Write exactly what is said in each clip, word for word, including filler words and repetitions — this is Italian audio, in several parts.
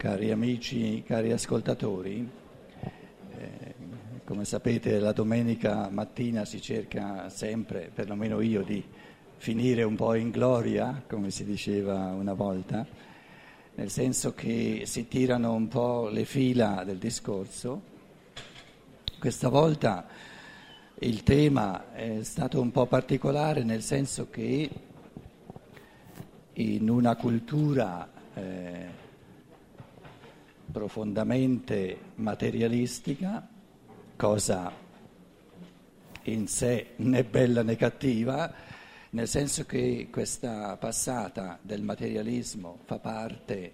Cari amici, cari ascoltatori, eh, come sapete la domenica mattina si cerca sempre, perlomeno io, di finire un po' in gloria, come si diceva una volta, nel senso che si tirano un po' le fila del discorso. Questa volta il tema è stato un po' particolare, nel senso che in una cultura eh, profondamente materialistica, cosa in sé né bella né cattiva, nel senso che questa passata del materialismo fa parte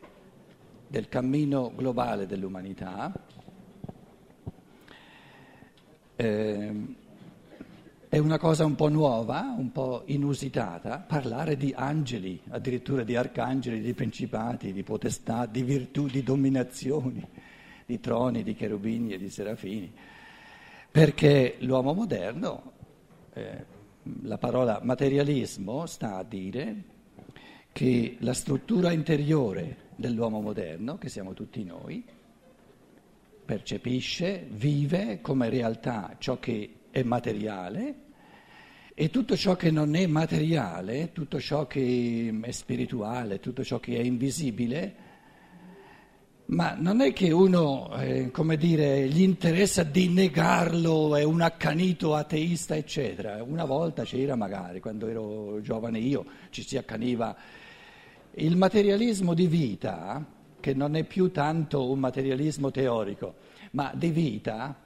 del cammino globale dell'umanità, eh, è una cosa un po' nuova, un po' inusitata, parlare di angeli, addirittura di arcangeli, di principati, di potestà, di virtù, di dominazioni, di troni, di cherubini e di serafini, perché l'uomo moderno, eh, la parola materialismo sta a dire che la struttura interiore dell'uomo moderno, che siamo tutti noi, percepisce, vive come realtà ciò che è materiale, e tutto ciò che non è materiale, tutto ciò che è spirituale, tutto ciò che è invisibile, ma non è che uno, eh, come dire, gli interessa di negarlo, è un accanito ateista, eccetera. Una volta c'era magari, quando ero giovane io, ci si accaniva. Il materialismo di vita, che non è più tanto un materialismo teorico, ma di vita,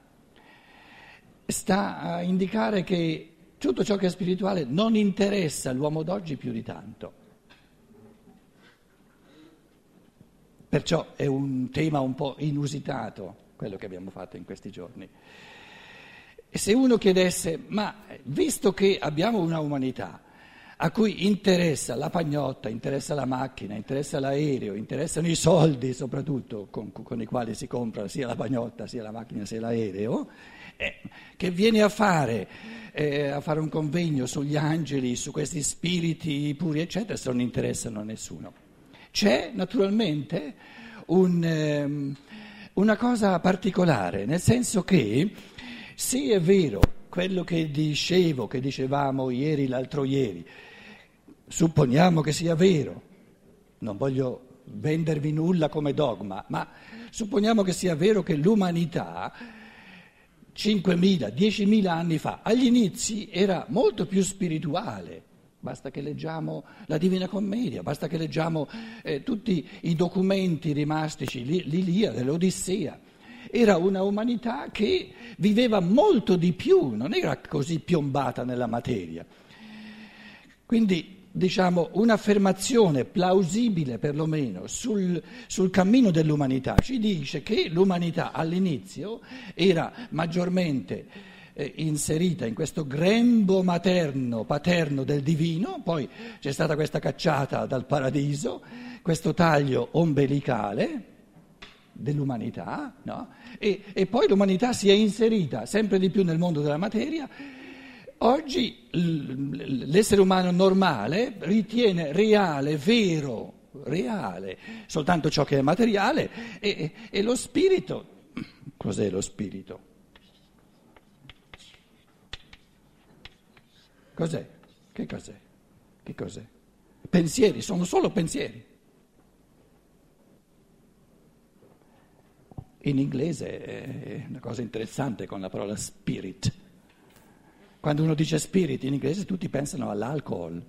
sta a indicare che tutto ciò che è spirituale non interessa l'uomo d'oggi più di tanto. Perciò è un tema un po' inusitato quello che abbiamo fatto in questi giorni. E se uno chiedesse, ma visto che abbiamo una umanità a cui interessa la pagnotta, interessa la macchina, interessa l'aereo, interessano i soldi soprattutto con, con i quali si compra sia la pagnotta, sia la macchina, sia l'aereo, eh, che viene a fare, eh, a fare un convegno sugli angeli, su questi spiriti puri, eccetera, se non interessano a nessuno. C'è naturalmente un, ehm, una cosa particolare, nel senso che sì, è vero, quello che dicevo, che dicevamo ieri, l'altro ieri, supponiamo che sia vero, non voglio vendervi nulla come dogma, ma supponiamo che sia vero che l'umanità cinquemila, diecimila anni fa, agli inizi era molto più spirituale, basta che leggiamo la Divina Commedia, basta che leggiamo eh, tutti i documenti rimastici, l'Iliade, l'Odissea, era una umanità che viveva molto di più, non era così piombata nella materia. Quindi, diciamo, un'affermazione plausibile perlomeno sul, sul cammino dell'umanità ci dice che l'umanità all'inizio era maggiormente eh, inserita in questo grembo materno, paterno del divino, poi c'è stata questa cacciata dal paradiso, questo taglio ombelicale dell'umanità, no? E, e poi l'umanità si è inserita sempre di più nel mondo della materia. Oggi l'essere umano normale ritiene reale, vero, reale, soltanto ciò che è materiale, e, e lo spirito, cos'è lo spirito? Cos'è? Che cos'è? Che cos'è? Pensieri, sono solo pensieri. In inglese è una cosa interessante con la parola spirit. Quando uno dice spirit in inglese tutti pensano all'alcol.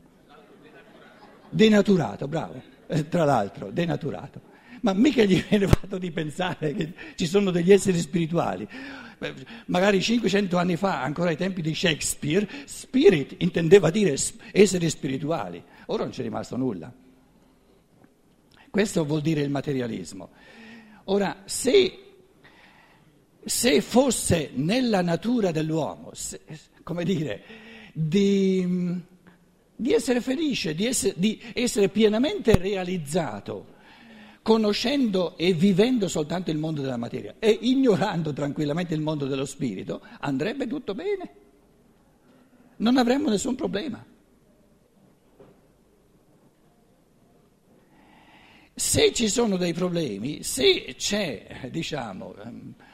Denaturato, bravo, eh, tra l'altro, denaturato. Ma mica gli viene fatto di pensare che ci sono degli esseri spirituali. Magari cinquecento anni fa, ancora ai tempi di Shakespeare, spirit intendeva dire esseri spirituali. Ora non c'è rimasto nulla. Questo vuol dire il materialismo. Ora, se, se fosse nella natura dell'uomo, se, come dire, di, di essere felice, di essere, di essere pienamente realizzato, conoscendo e vivendo soltanto il mondo della materia e ignorando tranquillamente il mondo dello spirito, andrebbe tutto bene, non avremmo nessun problema. se ci sono dei problemi, se c'è, diciamo,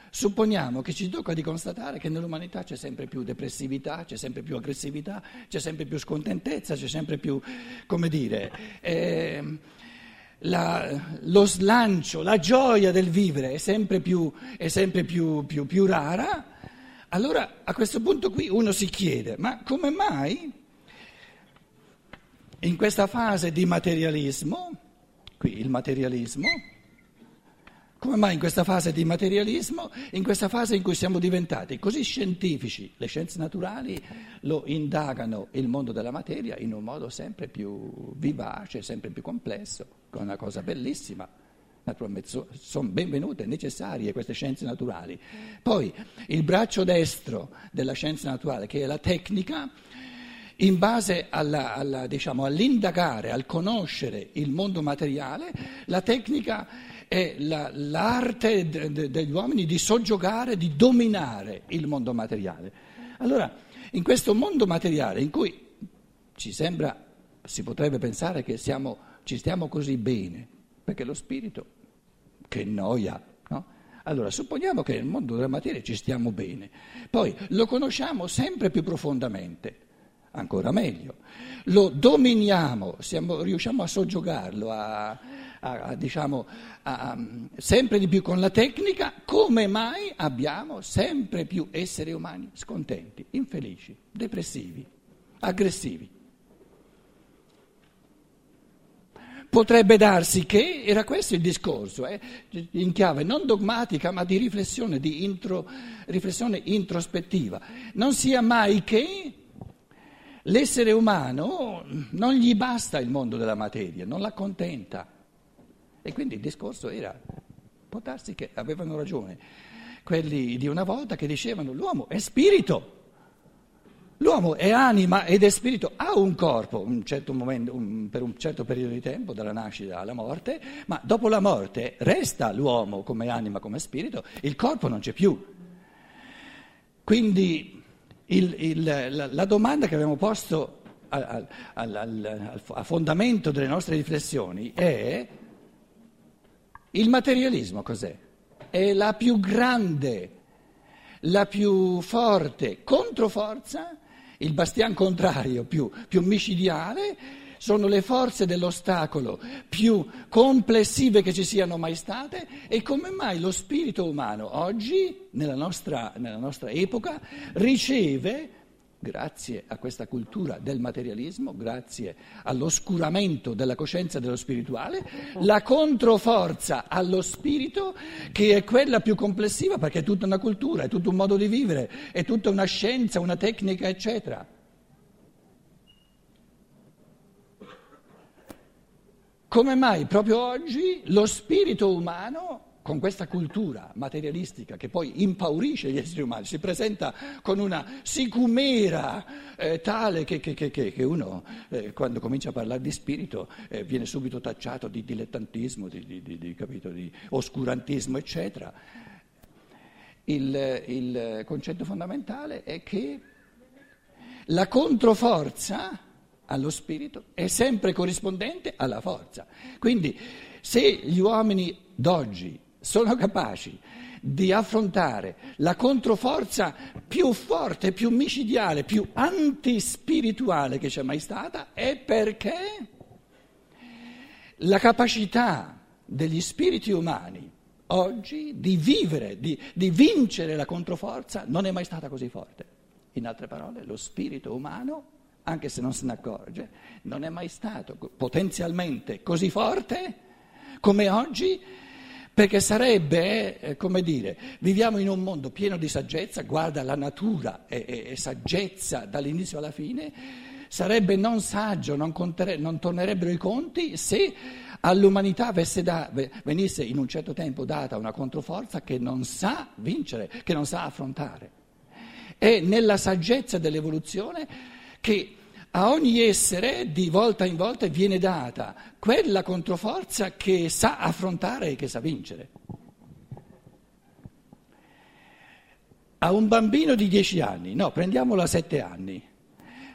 supponiamo che ci tocca di constatare che nell'umanità c'è sempre più depressività, c'è sempre più aggressività, c'è sempre più scontentezza, c'è sempre più, come dire, eh, la, lo slancio, la gioia del vivere è sempre più, è sempre più, più, più rara, allora a questo punto qui uno si chiede, ma come mai in questa fase di materialismo, qui il materialismo, come mai in questa fase di materialismo, in questa fase in cui siamo diventati così scientifici, le scienze naturali lo indagano il mondo della materia in un modo sempre più vivace, sempre più complesso, che è una cosa bellissima. Naturalmente sono benvenute e necessarie queste scienze naturali. Poi il braccio destro della scienza naturale, che è la tecnica, in base alla, alla, diciamo, all'indagare, al conoscere il mondo materiale, la tecnica è la, l'arte de, de, degli uomini di soggiogare, di dominare il mondo materiale. Allora, in questo mondo materiale in cui ci sembra, si potrebbe pensare che siamo, ci stiamo così bene, perché lo spirito, che noia, no? Allora, supponiamo che nel mondo della materia ci stiamo bene, poi lo conosciamo sempre più profondamente, ancora meglio, lo dominiamo, siamo, riusciamo a soggiogarlo, a, a, a, diciamo, a, sempre di più con la tecnica, come mai abbiamo sempre più esseri umani scontenti, infelici, depressivi, aggressivi? Potrebbe darsi che, era questo il discorso, eh, in chiave non dogmatica ma di riflessione, di intro, riflessione introspettiva, non sia mai che l'essere umano non gli basta il mondo della materia, non l'accontenta. E quindi il discorso era, può darsi che avevano ragione quelli di una volta che dicevano l'uomo è spirito, l'uomo è anima ed è spirito, ha un corpo un certo momento, un, per un certo periodo di tempo, dalla nascita alla morte, ma dopo la morte resta l'uomo come anima, come spirito, il corpo non c'è più. Quindi... Il, il, la, la domanda che abbiamo posto al, al, al, a fondamento delle nostre riflessioni è: il materialismo cos'è? È la più grande, la più forte controforza, il bastian contrario più, più micidiale, sono le forze dell'ostacolo più complessive che ci siano mai state. E come mai lo spirito umano oggi, nella nostra, nella nostra epoca, riceve, grazie a questa cultura del materialismo, grazie all'oscuramento della coscienza dello spirituale, la controforza allo spirito che è quella più complessiva, perché è tutta una cultura, è tutto un modo di vivere, è tutta una scienza, una tecnica, eccetera. Come mai proprio oggi lo spirito umano, con questa cultura materialistica che poi impaurisce gli esseri umani, si presenta con una sicumera eh, tale che, che, che, che uno eh, quando comincia a parlare di spirito eh, viene subito tacciato di dilettantismo, di, di, di, di, capito, di oscurantismo, eccetera. Il, il concetto fondamentale è che la controforza allo spirito è sempre corrispondente alla forza. Quindi se gli uomini d'oggi sono capaci di affrontare la controforza più forte, più micidiale, più antispirituale che c'è mai stata, è perché la capacità degli spiriti umani oggi di vivere, di, di vincere la controforza non è mai stata così forte. In altre parole, lo spirito umano, anche se non se ne accorge, non è mai stato potenzialmente così forte come oggi, perché sarebbe, eh, come dire, viviamo in un mondo pieno di saggezza, guarda la natura è, è, è saggezza dall'inizio alla fine, sarebbe non saggio, non, contere, non tornerebbero i conti se all'umanità da, venisse in un certo tempo data una controforza che non sa vincere, che non sa affrontare. E nella saggezza dell'evoluzione che a ogni essere di volta in volta viene data quella controforza che sa affrontare e che sa vincere. A un bambino di dieci anni, no, prendiamolo a sette anni,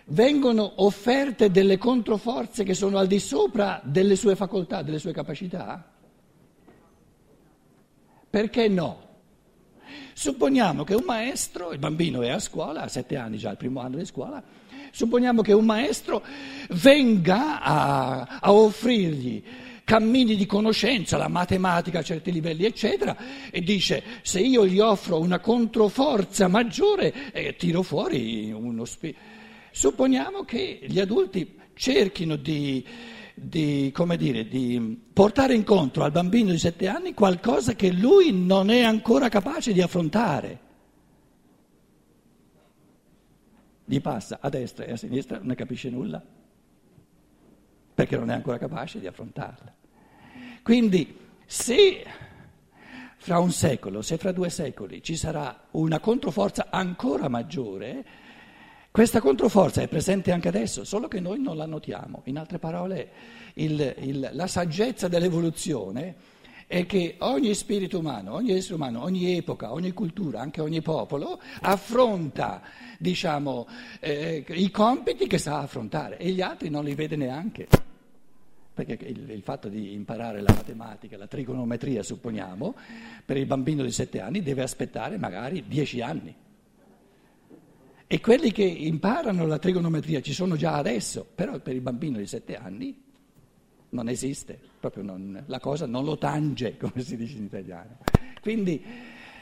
vengono offerte delle controforze che sono al di sopra delle sue facoltà, delle sue capacità? Perché no? Supponiamo che un maestro, il bambino è a scuola, ha sette anni già, il primo anno di scuola, supponiamo che un maestro venga a, a offrirgli cammini di conoscenza, la matematica a certi livelli, eccetera, e dice: se io gli offro una controforza maggiore, eh, tiro fuori uno spirito. Supponiamo che gli adulti cerchino di, di, come dire, di portare incontro al bambino di sette anni qualcosa che lui non è ancora capace di affrontare. Gli passa a destra e a sinistra, non ne capisce nulla, perché non è ancora capace di affrontarla. Quindi se fra un secolo, se fra due secoli ci sarà una controforza ancora maggiore, questa controforza è presente anche adesso, solo che noi non la notiamo. In altre parole, il, il, la saggezza dell'evoluzione è che ogni spirito umano, ogni essere umano, ogni epoca, ogni cultura, anche ogni popolo affronta, diciamo, eh, i compiti che sa affrontare e gli altri non li vede neanche, perché il, il fatto di imparare la matematica, la trigonometria, supponiamo, per il bambino di sette anni deve aspettare magari dieci anni. E quelli che imparano la trigonometria ci sono già adesso, però per il bambino di sette anni non esiste, proprio non, la cosa non lo tange, come si dice in italiano. Quindi,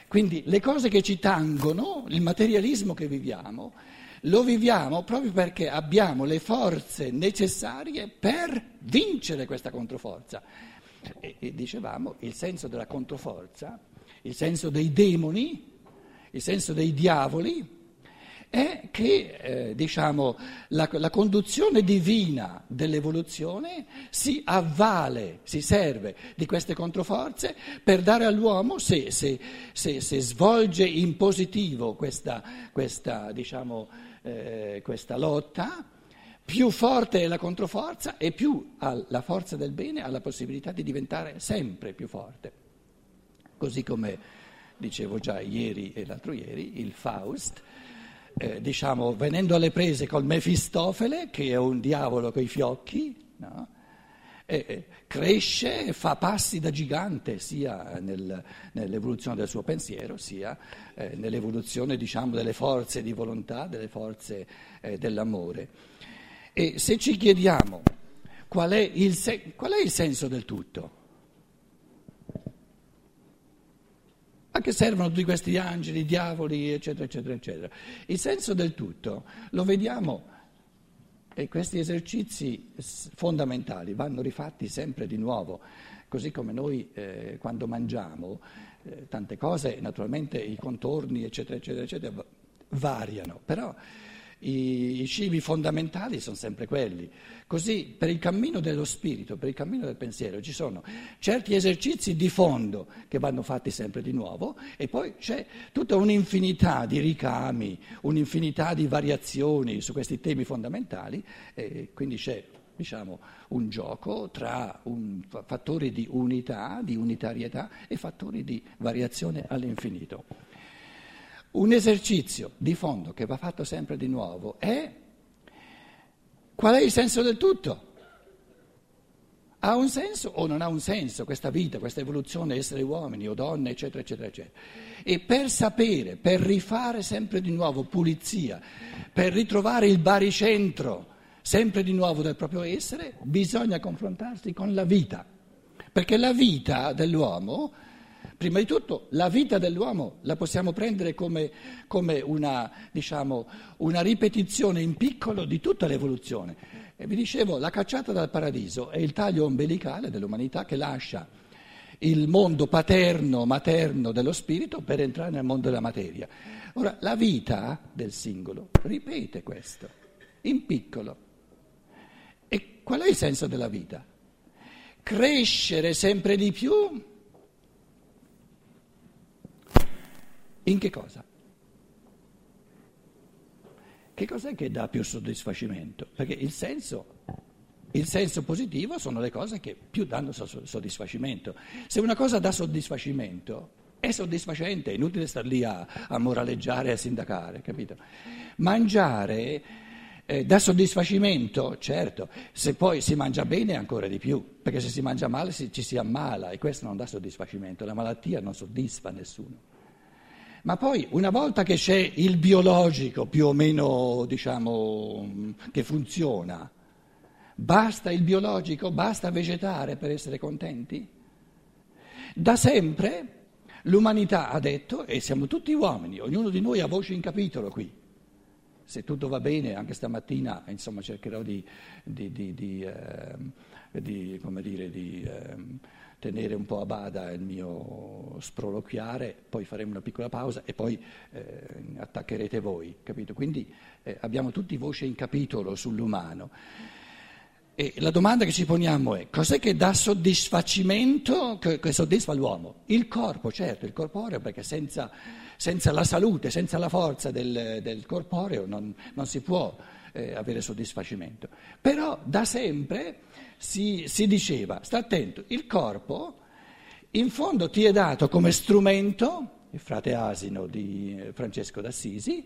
quindi le cose che ci tangono, il materialismo che viviamo, lo viviamo proprio perché abbiamo le forze necessarie per vincere questa controforza. E, e dicevamo, il senso della controforza, il senso dei demoni, il senso dei diavoli, è che eh, diciamo, la, la conduzione divina dell'evoluzione si avvale, si serve di queste controforze per dare all'uomo, se, se, se, se svolge in positivo questa, questa, diciamo, eh, questa lotta, più forte è la controforza e più ha la forza del bene, ha la possibilità di diventare sempre più forte. Così come dicevo già ieri e l'altro ieri, il Faust, Eh, diciamo, venendo alle prese col Mefistofele, che è un diavolo coi fiocchi, no? eh, cresce, fa passi da gigante sia nel, nell'evoluzione del suo pensiero, sia eh, nell'evoluzione, diciamo, delle forze di volontà, delle forze eh, dell'amore. E se ci chiediamo qual è il, se- qual è il senso del tutto? A che servono tutti questi angeli, diavoli, eccetera, eccetera, eccetera? Il senso del tutto lo vediamo, e questi esercizi fondamentali vanno rifatti sempre di nuovo, così come noi eh, quando mangiamo eh, tante cose, naturalmente i contorni, eccetera, eccetera, eccetera, variano, però i, i cibi fondamentali sono sempre quelli. Così per il cammino dello spirito, per il cammino del pensiero ci sono certi esercizi di fondo che vanno fatti sempre di nuovo e poi c'è tutta un'infinità di ricami, un'infinità di variazioni su questi temi fondamentali e quindi c'è, diciamo, un gioco tra un, fattori di unità, di unitarietà e fattori di variazione all'infinito. Un esercizio di fondo che va fatto sempre di nuovo è: qual è il senso del tutto? Ha un senso o non ha un senso questa vita, questa evoluzione, essere uomini o donne, eccetera, eccetera, eccetera. E per sapere, per rifare sempre di nuovo pulizia, per ritrovare il baricentro sempre di nuovo del proprio essere, bisogna confrontarsi con la vita. Perché la vita dell'uomo, prima di tutto, la vita dell'uomo la possiamo prendere come, come una, diciamo, una ripetizione in piccolo di tutta l'evoluzione. E vi dicevo, la cacciata dal paradiso è il taglio ombelicale dell'umanità che lascia il mondo paterno, materno dello spirito per entrare nel mondo della materia. Ora, la vita del singolo ripete questo, in piccolo. E qual è il senso della vita? Crescere sempre di più. In che cosa? Che cos'è che dà più soddisfacimento? Perché il senso, il senso positivo sono le cose che più danno soddisfacimento. Se una cosa dà soddisfacimento, è soddisfacente, è inutile star lì a, a moraleggiare e a sindacare, capito? Mangiare Eh, dà soddisfacimento, certo, se poi si mangia bene ancora di più, perché se si mangia male si, ci si ammala e questo non dà soddisfacimento, la malattia non soddisfa nessuno. Ma poi una volta che c'è il biologico più o meno, diciamo, che funziona, basta il biologico, basta vegetare per essere contenti? Da sempre l'umanità ha detto, e siamo tutti uomini, ognuno di noi ha voce in capitolo qui, se tutto va bene, anche stamattina insomma cercherò di, di, di, di, eh, di, come dire, di eh, tenere un po' a bada il mio sproloquiare, poi faremo una piccola pausa e poi eh, attaccherete voi, capito? Quindi eh, abbiamo tutti voce in capitolo sull'umano. E la domanda che ci poniamo è: cos'è che dà soddisfacimento, che, che soddisfa l'uomo? Il corpo, certo, il corporeo, perché senza, senza la salute, senza la forza del, del corporeo non, non si può eh, avere soddisfacimento. Però da sempre si, si diceva, sta attento, il corpo in fondo ti è dato come strumento, il frate Asino di Francesco d'Assisi,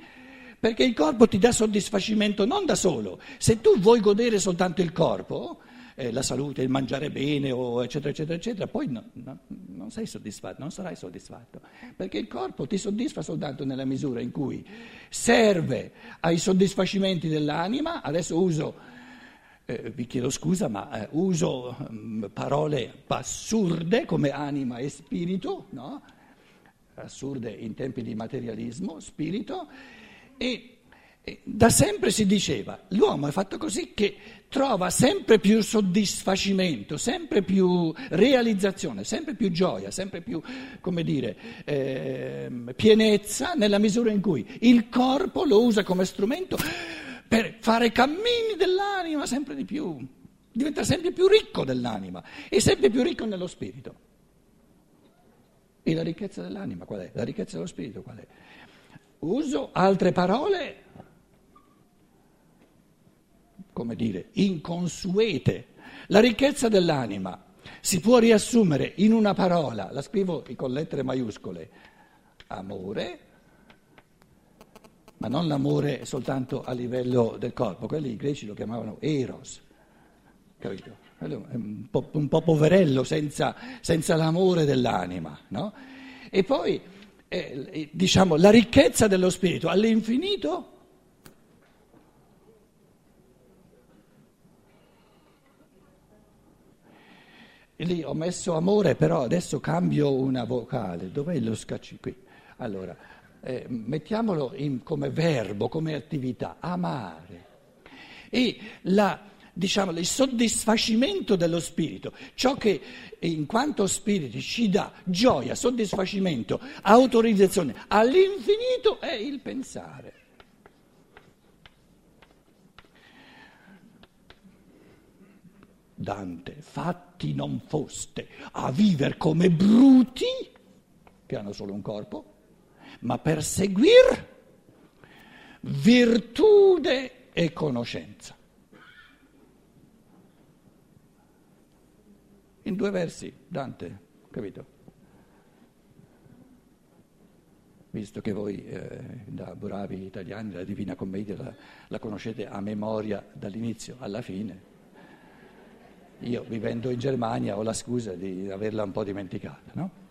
perché il corpo ti dà soddisfacimento non da solo. Se tu vuoi godere soltanto il corpo, eh, la salute, il mangiare bene, o eccetera, eccetera, eccetera, poi no, no, non sei soddisfatto, non sarai soddisfatto. Perché il corpo ti soddisfa soltanto nella misura in cui serve ai soddisfacimenti dell'anima. Adesso uso, eh, vi chiedo scusa, ma eh, uso mh, parole assurde come anima e spirito, no? Assurde in tempi di materialismo, spirito. E, e da sempre si diceva, l'uomo è fatto così che trova sempre più soddisfacimento, sempre più realizzazione, sempre più gioia, sempre più, come dire, eh, pienezza, nella misura in cui il corpo lo usa come strumento per fare cammini dell'anima sempre di più, diventa sempre più ricco dell'anima e sempre più ricco nello spirito. E la ricchezza dell'anima qual è? La ricchezza dello spirito qual è? Uso altre parole, come dire, inconsuete. La ricchezza dell'anima si può riassumere in una parola, la scrivo con lettere maiuscole, amore, ma non l'amore soltanto a livello del corpo, quelli i greci lo chiamavano eros, capito? Quello è un po', un po' poverello senza, senza l'amore dell'anima, no? E poi Eh, diciamo la ricchezza dello spirito all'infinito e lì ho messo amore, però adesso cambio una vocale, dov'è lo scacci qui? Allora eh, mettiamolo in, come verbo, come attività, amare, e la diciamo il soddisfacimento dello spirito, ciò che in quanto spiriti ci dà gioia, soddisfacimento, autorizzazione all'infinito è il pensare. Dante, fatti non foste a viver come bruti, che hanno solo un corpo, ma per seguir virtude e conoscenza. In due versi, Dante, capito? Visto che voi, eh, da bravi italiani, la Divina Commedia la, la conoscete a memoria dall'inizio alla fine, io vivendo in Germania ho la scusa di averla un po' dimenticata, no?